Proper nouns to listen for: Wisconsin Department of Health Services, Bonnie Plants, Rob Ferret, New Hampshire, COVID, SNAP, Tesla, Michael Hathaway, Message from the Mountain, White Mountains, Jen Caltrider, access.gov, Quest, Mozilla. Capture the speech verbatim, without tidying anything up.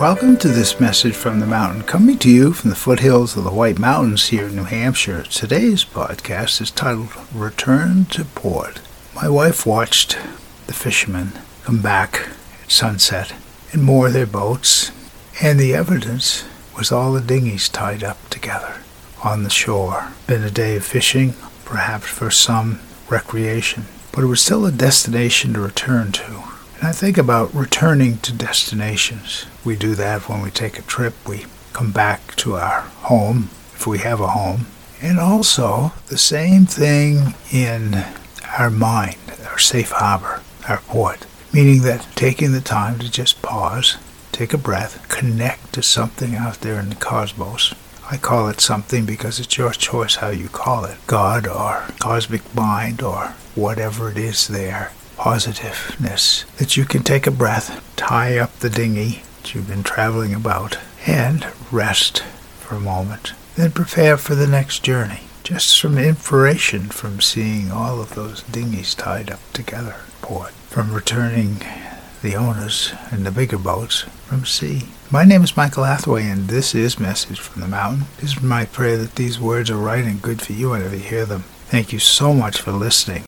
Welcome to this message from the mountain, coming to you from the foothills of the White Mountains here in New Hampshire. Today's podcast is titled Return to Port. My wife watched the fishermen come back at sunset and moor their boats, and the evidence was all the dinghies tied up together on the shore. Been a day of fishing, perhaps for some recreation, but it was still a destination to return to. And I think about returning to destinations. We do that when we take a trip. We come back to our home, if we have a home. And also, the same thing in our mind, our safe harbor, our port. Meaning that taking the time to just pause, take a breath, connect to something out there in the cosmos. I call it something because it's your choice how you call it. God or cosmic mind or whatever it is there. Positiveness, that you can take a breath, tie up the dinghy that you've been traveling about, and rest for a moment. Then prepare for the next journey. Just some inspiration from seeing all of those dinghies tied up together, port, from returning the owners and the bigger boats from sea. My name is Michael Hathaway, and this is Message from the Mountain. It is my prayer that these words are right and good for you whenever you hear them. Thank you so much for listening.